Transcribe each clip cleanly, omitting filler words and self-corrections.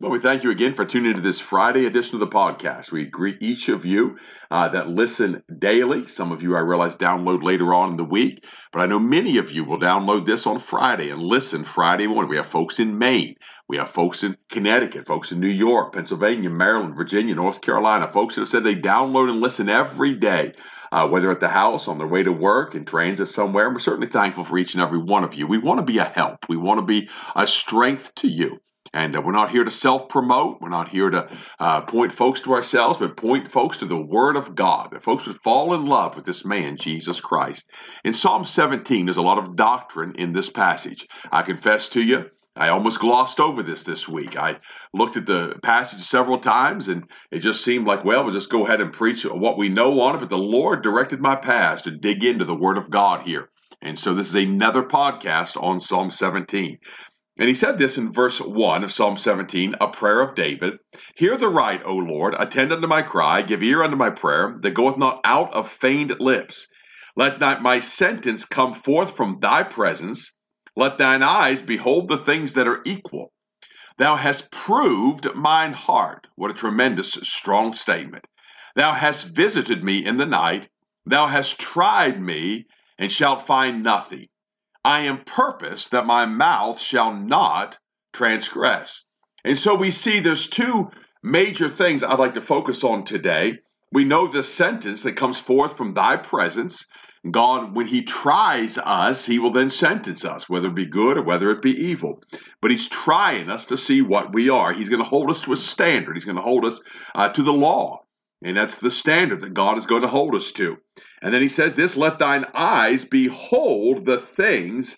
Well, we thank you again for tuning into this Friday edition of the podcast. We greet each of you that listen daily. Some of you, I realize, download later on in the week, but I know many of you will download this on Friday and listen Friday morning. We have folks in Maine. We have folks in Connecticut, folks in New York, Pennsylvania, Maryland, Virginia, North Carolina, folks that have said they download and listen every day, whether at the house, on their way to work, in transit somewhere. And we're certainly thankful for each and every one of you. We want to be a help. We want to be a strength to you. And we're not here to self-promote. We're not here to point folks to ourselves, but point folks to the Word of God, that folks would fall in love with this man, Jesus Christ. In Psalm 17, there's a lot of doctrine in this passage. I confess to you, I almost glossed over this week. I looked at the passage several times, and it just seemed like, well, we'll just go ahead and preach what we know on it. But the Lord directed my path to dig into the Word of God here. And so this is another podcast on Psalm 17. And he said this in verse 1 of Psalm 17, a prayer of David. Hear the right, O Lord, attend unto my cry, give ear unto my prayer, that goeth not out of feigned lips. Let not my sentence come forth from thy presence. Let thine eyes behold the things that are equal. Thou hast proved mine heart. What a tremendous, strong statement. Thou hast visited me in the night. Thou hast tried me, and shalt find nothing. I am purposed that my mouth shall not transgress. And so we see there's two major things I'd like to focus on today. We know the sentence that comes forth from thy presence. God, when he tries us, he will then sentence us, whether it be good or whether it be evil. But he's trying us to see what we are. He's going to hold us to a standard. He's going to hold us to the law. And that's the standard that God is going to hold us to. And then he says this, let thine eyes behold the things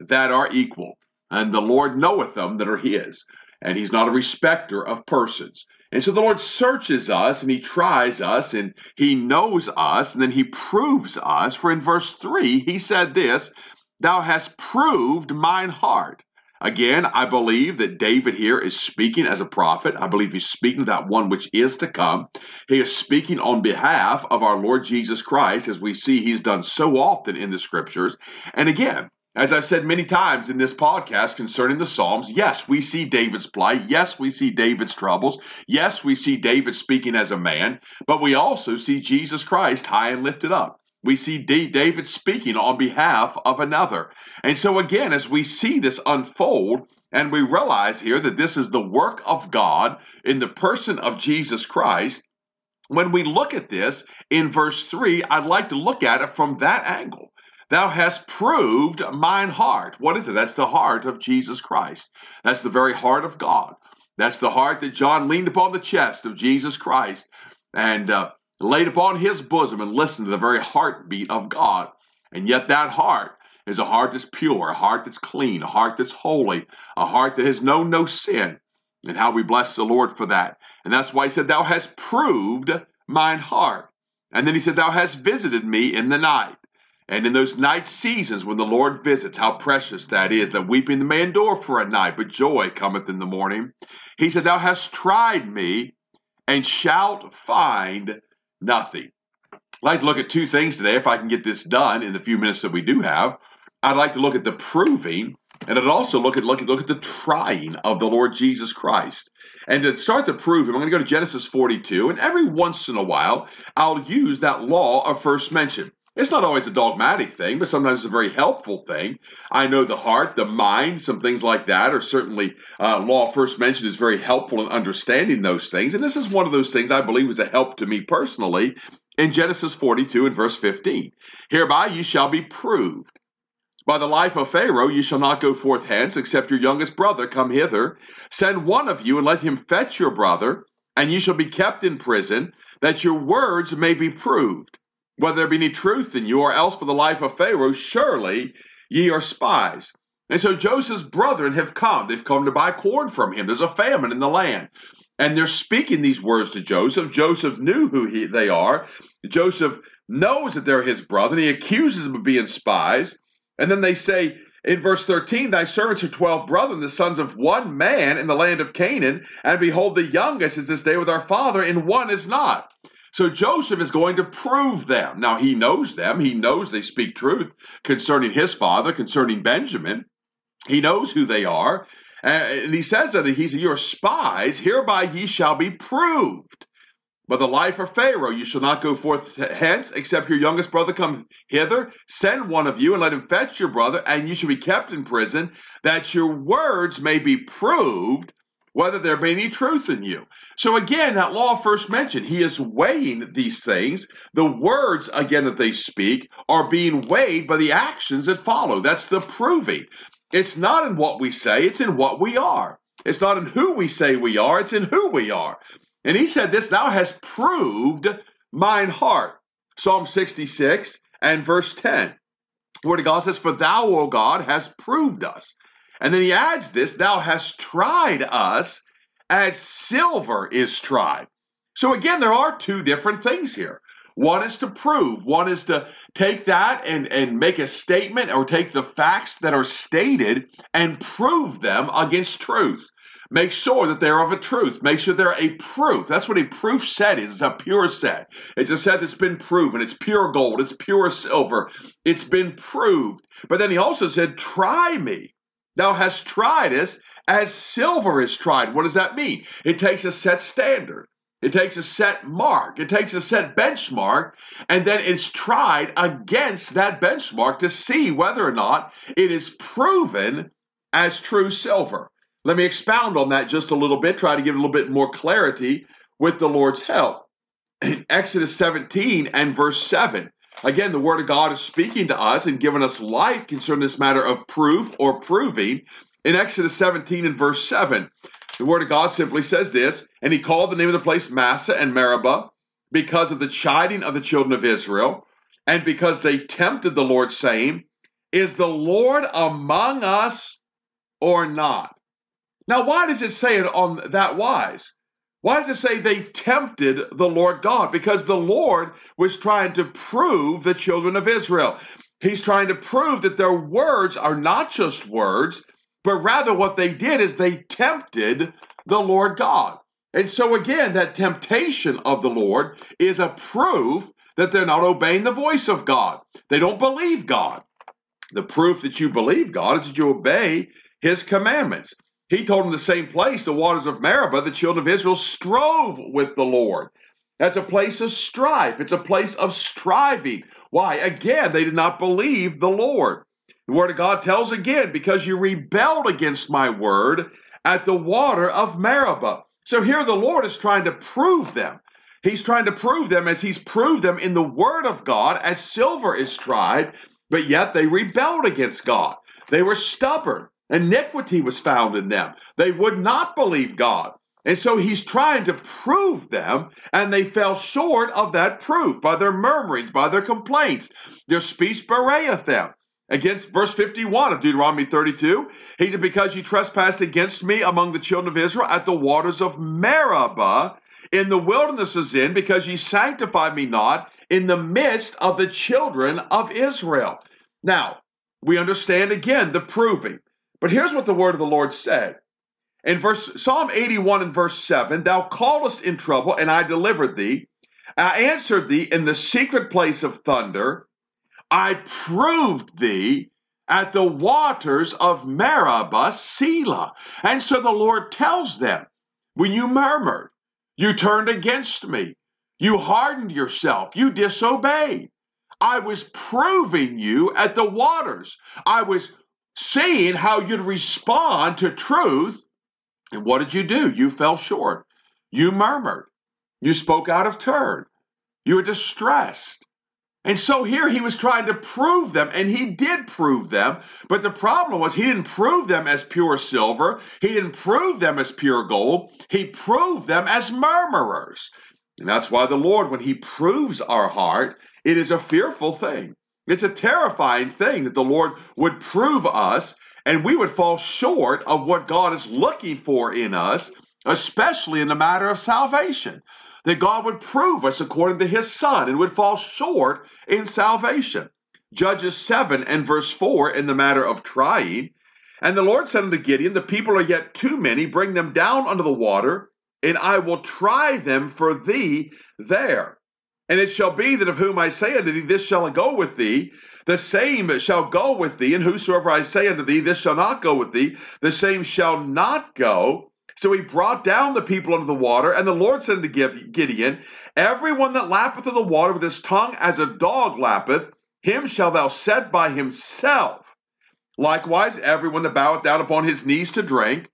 that are equal, and the Lord knoweth them that are his. And he's not a respecter of persons. And so the Lord searches us, and he tries us, and he knows us, and then he proves us. For in verse 3, he said this, thou hast proved mine heart. Again, I believe that David here is speaking as a prophet. I believe he's speaking of that one which is to come. He is speaking on behalf of our Lord Jesus Christ, as we see he's done so often in the Scriptures. And again, as I've said many times in this podcast concerning the Psalms, yes, we see David's plight. Yes, we see David's troubles. Yes, we see David speaking as a man, but we also see Jesus Christ high and lifted up. We see David speaking on behalf of another. And so again, as we see this unfold, and we realize here that this is the work of God in the person of Jesus Christ, when we look at this in verse 3, I'd like to look at it from that angle. Thou hast proved mine heart. What is it? That's the heart of Jesus Christ. That's the very heart of God. That's the heart that John leaned upon the chest of Jesus Christ and laid upon his bosom and listened to the very heartbeat of God. And yet that heart is a heart that's pure, a heart that's clean, a heart that's holy, a heart that has known no sin. And how we bless the Lord for that. And that's why he said, thou hast proved mine heart. And then he said, thou hast visited me in the night. And in those night seasons when the Lord visits, how precious that is, that weeping may endure for a night, but joy cometh in the morning. He said, thou hast tried me and shalt find nothing. I'd like to look at two things today, if I can get this done in the few minutes that we do have. I'd like to look at the proving, and I'd also look at the trying of the Lord Jesus Christ. And to start to prove him, I'm going to go to Genesis 42, and every once in a while, I'll use that law of first mention. It's not always a dogmatic thing, but sometimes it's a very helpful thing. I know the heart, the mind, some things like that are certainly, law first mentioned is very helpful in understanding those things. And this is one of those things I believe is a help to me personally in Genesis 42 and verse 15. Hereby you shall be proved. By the life of Pharaoh you shall not go forth hence, except your youngest brother come hither. Send one of you, and let him fetch your brother, and you shall be kept in prison, that your words may be proved, whether there be any truth in you, or else by the life of Pharaoh, surely ye are spies. And so Joseph's brethren have come. They've come to buy corn from him. There's a famine in the land. And they're speaking these words to Joseph. Joseph knew who they are. Joseph knows that they're his brethren. He accuses them of being spies. And then they say in verse 13, thy servants are 12 brethren, the sons of one man in the land of Canaan. And behold, the youngest is this day with our father, and one is not. So Joseph is going to prove them. Now, he knows them. He knows they speak truth concerning his father, concerning Benjamin. He knows who they are. And he says that he said, you are spies, hereby ye shall be proved. By the life of Pharaoh, you shall not go forth hence, except your youngest brother come hither. Send one of you, and let him fetch your brother, and you shall be kept in prison, that your words may be proved, whether there be any truth in you. So again, that law first mentioned, he is weighing these things. The words, again, that they speak are being weighed by the actions that follow. That's the proving. It's not in what we say, it's in what we are. It's not in who we say we are, it's in who we are. And he said this, thou hast proved mine heart. Psalm 66 and verse 10. The Word of God says, for thou, O God, hast proved us. And then he adds this, thou hast tried us as silver is tried. So again, there are two different things here. One is to prove. One is to take that and make a statement, or take the facts that are stated and prove them against truth. Make sure that they're of a truth. Make sure they're a proof. That's what a proof set is. It's a pure set. It's a set that's been proven. It's pure gold. It's pure silver. It's been proved. But then he also said, try me. Thou hast tried us as silver is tried. What does that mean? It takes a set standard. It takes a set mark. It takes a set benchmark, and then it's tried against that benchmark to see whether or not it is proven as true silver. Let me expound on that just a little bit, try to give a little bit more clarity with the Lord's help. In Exodus 17 and verse 7, again, the Word of God is speaking to us and giving us light concerning this matter of proof or proving. In Exodus 17 and verse 7, the Word of God simply says this, and he called the name of the place Massa and Meribah, because of the chiding of the children of Israel, and because they tempted the Lord, saying, is the Lord among us or not? Now, why does it say it on that wise? Why does it say they tempted the Lord God? Because the Lord was trying to prove the children of Israel. He's trying to prove that their words are not just words, but rather what they did is they tempted the Lord God. And so again, that temptation of the Lord is a proof that they're not obeying the voice of God. They don't believe God. The proof that you believe God is that you obey his commandments. He told them the same place, the waters of Meribah, the children of Israel strove with the Lord. That's a place of strife. It's a place of striving. Why? Again, they did not believe the Lord. The Word of God tells again, because you rebelled against my word at the water of Meribah. So here the Lord is trying to prove them. He's trying to prove them as he's proved them in the Word of God, as silver is tried, but yet they rebelled against God. They were stubborn. Iniquity was found in them. They would not believe God. And so he's trying to prove them, and they fell short of that proof by their murmurings, by their complaints. Their speech bewrayeth them. Against verse 51 of Deuteronomy 32, he said, because you trespassed against me among the children of Israel at the waters of Meribah, in the wilderness of Zin, because ye sanctified me not in the midst of the children of Israel. Now, we understand again the proving. But here's what the word of the Lord said. In Psalm 81 and verse 7, thou callest in trouble, and I delivered thee. I answered thee in the secret place of thunder. I proved thee at the waters of Meribah, Selah. And so the Lord tells them, when you murmured, you turned against me, you hardened yourself, you disobeyed, I was proving you at the waters. I was seeing how you'd respond to truth. And what did you do? You fell short. You murmured. You spoke out of turn. You are distressed. And so here he was trying to prove them, and he did prove them. But the problem was he didn't prove them as pure silver. He didn't prove them as pure gold. He proved them as murmurers. And that's why the Lord, when he proves our heart, it is a fearful thing. It's a terrifying thing that the Lord would prove us, and we would fall short of what God is looking for in us, especially in the matter of salvation. That God would prove us according to his Son and would fall short in salvation. Judges 7 and verse 4 in the matter of trying. And the Lord said unto Gideon, the people are yet too many, bring them down unto the water, and I will try them for thee there. And it shall be that of whom I say unto thee, this shall go with thee, the same shall go with thee, and whosoever I say unto thee, this shall not go with thee, the same shall not go. So he brought down the people under the water, and the Lord said unto Gideon, everyone that lappeth of the water with his tongue as a dog lappeth, him shalt thou set by himself. Likewise, everyone that boweth down upon his knees to drink,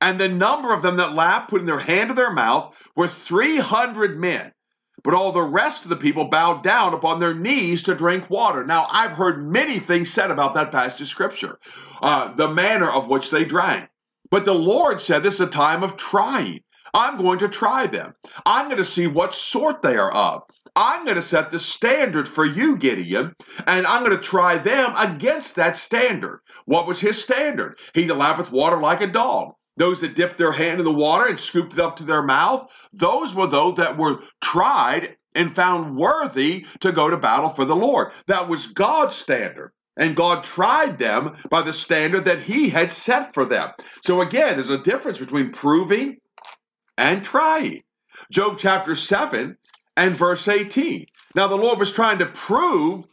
and the number of them that lapped, putting their hand to their mouth, were 300 men. But all the rest of the people bowed down upon their knees to drink water. Now, I've heard many things said about that passage of Scripture, the manner of which they drank. But the Lord said, this is a time of trying. I'm going to try them. I'm going to see what sort they are of. I'm going to set the standard for you, Gideon, and I'm going to try them against that standard. What was his standard? He that lappeth water like a dog. Those that dipped their hand in the water and scooped it up to their mouth, those were those that were tried and found worthy to go to battle for the Lord. That was God's standard. And God tried them by the standard that he had set for them. So again, there's a difference between proving and trying. Job chapter 7 and verse 18. Now the Lord was trying to prove,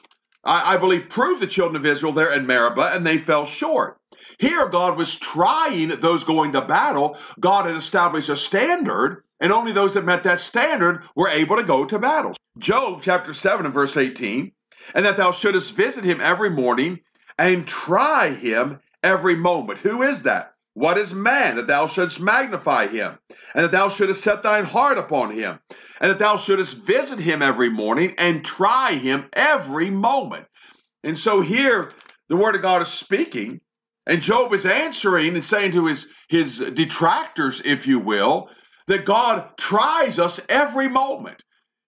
I believe, the children of Israel there in Meribah, and they fell short. Here God was trying those going to battle. God had established a standard, and only those that met that standard were able to go to battle. Job chapter 7 and verse 18. And that thou shouldest visit him every morning and try him every moment. Who is that? What is man, that thou shouldst magnify him, and that thou shouldest set thine heart upon him, and that thou shouldest visit him every morning and try him every moment? And so here the Word of God is speaking, and Job is answering and saying to his detractors, if you will, that God tries us every moment.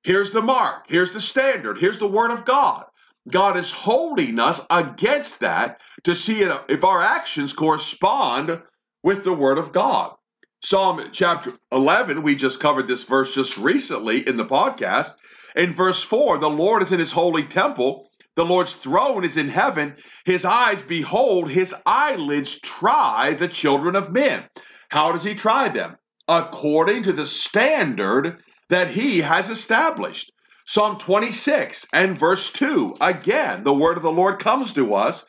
Here's the mark. Here's the standard. Here's the Word of God. God is holding us against that to see if our actions correspond with the Word of God. Psalm chapter 11, we just covered this verse just recently in the podcast. In verse 4, the Lord is in his holy temple. The Lord's throne is in heaven. His eyes behold, his eyelids try the children of men. How does he try them? According to the standard that he has established. Psalm 26 and verse 2, again, the word of the Lord comes to us.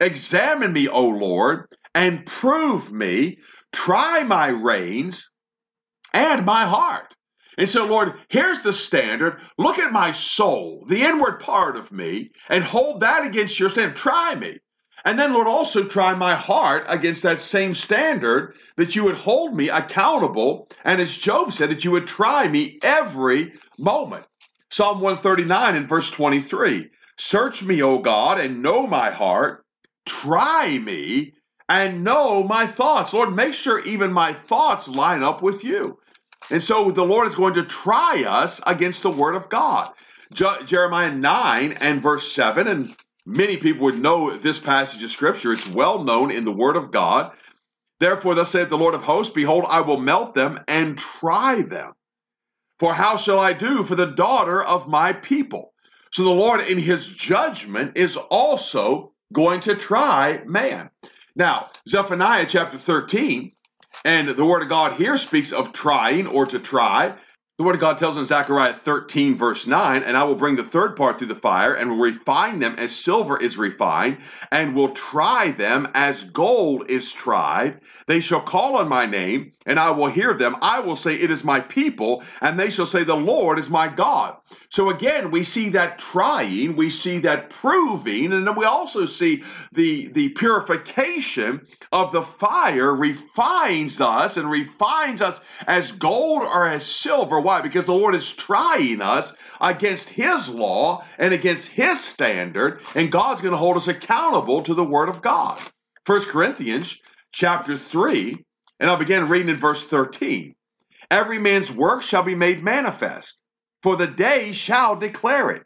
Examine me, O Lord, and prove me. Try my reins and my heart. And so, Lord, here's the standard. Look at my soul, the inward part of me, and hold that against your standard. Try me. And then, Lord, also try my heart against that same standard, that you would hold me accountable, and as Job said, that you would try me every moment. Psalm 139 and verse 23, search me, O God, and know my heart. Try me and know my thoughts. Lord, make sure even my thoughts line up with you. And so the Lord is going to try us against the Word of God. Jeremiah 9 and verse 7, and many people would know this passage of Scripture. It's well known in the Word of God. Therefore, thus saith the Lord of hosts, behold, I will melt them and try them. For how shall I do for the daughter of my people? So the Lord in his judgment is also going to try man. Now, Zephaniah chapter 13, and the Word of God here speaks of trying or to try. The Word of God tells in Zechariah 13, verse 9, and I will bring the third part through the fire, and will refine them as silver is refined, and will try them as gold is tried. They shall call on my name, and I will hear them. I will say, it is my people, and they shall say, the Lord is my God. So again, we see that trying, we see that proving, and then we also see the purification of the fire refines us and refines us as gold or as silver. Why? Because the Lord is trying us against His law and against His standard, and God's going to hold us accountable to the Word of God. 1 Corinthians chapter 3, and I'll begin reading in verse 13. Every man's work shall be made manifest, for the day shall declare it,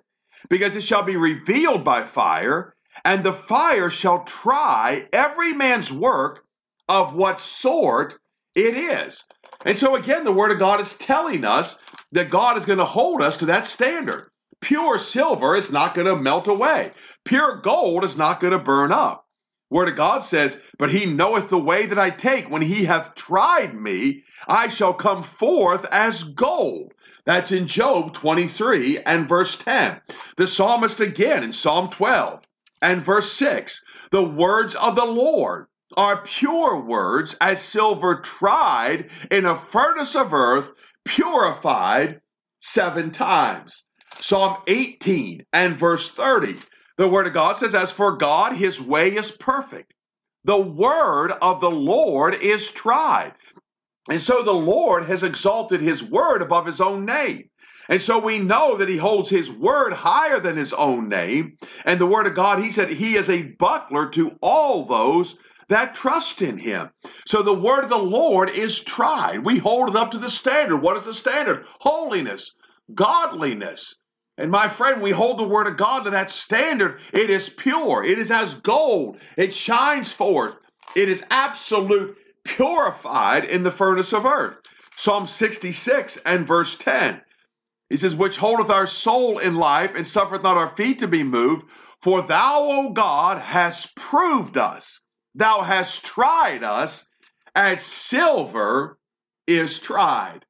because it shall be revealed by fire, and the fire shall try every man's work of what sort it is. And so again, the Word of God is telling us that God is going to hold us to that standard. Pure silver is not going to melt away. Pure gold is not going to burn up. Word of God says, but He knoweth the way that I take. When He hath tried me, I shall come forth as gold. That's in Job 23 and verse 10. The psalmist again in Psalm 12 and verse 6. The words of the Lord are pure words, as silver tried in a furnace of earth, purified 7 times. Psalm 18 and verse 30. The Word of God says, as for God, His way is perfect. The word of the Lord is tried. And so the Lord has exalted His word above His own name. And so we know that He holds His word higher than His own name. And the Word of God, He said, He is a buckler to all those that trust in Him. So the word of the Lord is tried. We hold it up to the standard. What is the standard? Holiness, godliness. And my friend, we hold the Word of God to that standard. It is pure. It is as gold. It shines forth. It is absolute, purified in the furnace of earth. Psalm 66 and verse 10. He says, which holdeth our soul in life, and suffereth not our feet to be moved. For thou, O God, hast proved us. Thou hast tried us as silver is tried.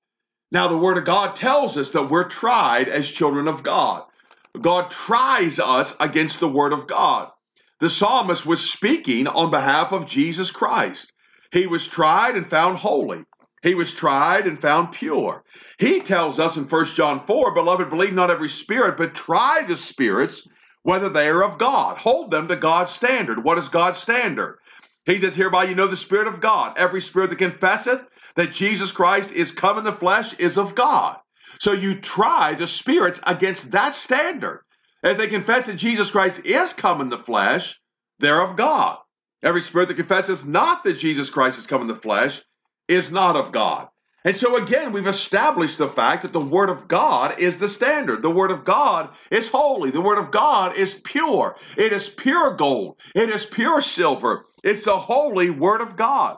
Now, the Word of God tells us that we're tried as children of God. God tries us against the Word of God. The psalmist was speaking on behalf of Jesus Christ. He was tried and found holy. He was tried and found pure. He tells us in 1 John 4, beloved, believe not every spirit, but try the spirits, whether they are of God. Hold them to God's standard. What is God's standard? He says, hereby you know the Spirit of God. Every spirit that confesseth that Jesus Christ is come in the flesh is of God. So you try the spirits against that standard. If they confess that Jesus Christ is come in the flesh, they're of God. Every spirit that confesseth not that Jesus Christ is come in the flesh is not of God. And so again, we've established the fact that the Word of God is the standard. The Word of God is holy. The Word of God is pure. It is pure gold. It is pure silver. It's the holy Word of God.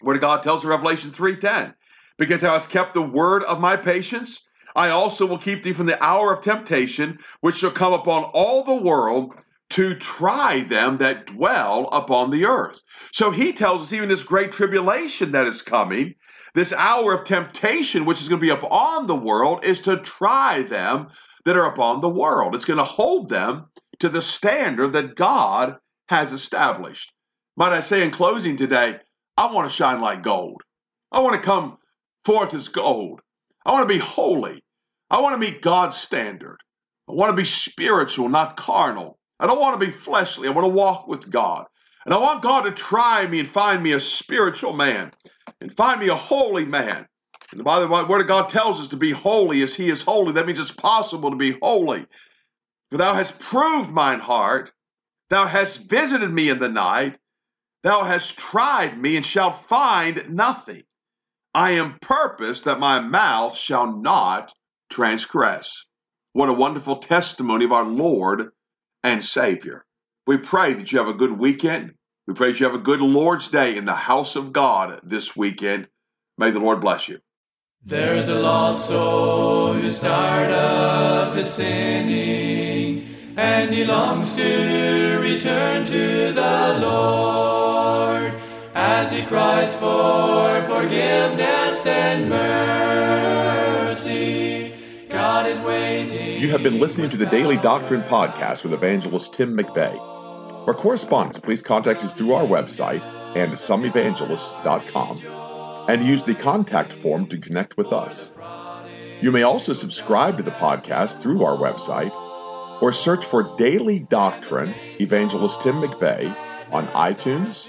Word of God tells in Revelation 3:10, because thou hast kept the word of my patience, I also will keep thee from the hour of temptation, which shall come upon all the world to try them that dwell upon the earth. So He tells us even this great tribulation that is coming, this hour of temptation, which is going to be upon the world, is to try them that are upon the world. It's going to hold them to the standard that God has established. Might I say in closing today, I want to shine like gold. I want to come forth as gold. I want to be holy. I want to meet God's standard. I want to be spiritual, not carnal. I don't want to be fleshly. I want to walk with God. And I want God to try me and find me a spiritual man and find me a holy man. And by the way, the Word of God tells us to be holy as He is holy. That means it's possible to be holy. For thou hast proved mine heart. Thou hast visited me in the night. Thou hast tried me and shalt find nothing. I am purposed that my mouth shall not transgress. What a wonderful testimony of our Lord and Savior. We pray that you have a good weekend. We pray that you have a good Lord's Day in the house of God this weekend. May the Lord bless you. There's a lost soul who's tired of his sinning, and he longs to return to the Lord. As he cries for forgiveness and mercy, God is waiting. You have been listening to the Daily Doctrine Podcast with evangelist Tim McVeigh. For correspondence, please contact us through our website and someevangelists.com, and use the contact form to connect with us. You may also subscribe to the podcast through our website or search for Daily Doctrine Evangelist Tim McVeigh on iTunes,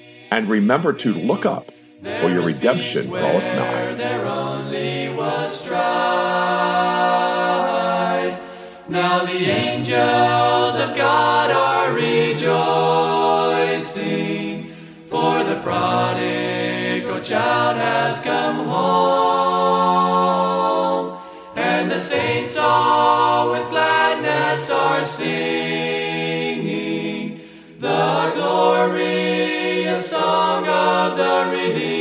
and remember to look up, for your redemption draweth nigh. There only was strife. Now the angels of God are rejoicing, for the prodigal child has come home, and the saints all with gladness are singing the glorious song of the redeemed.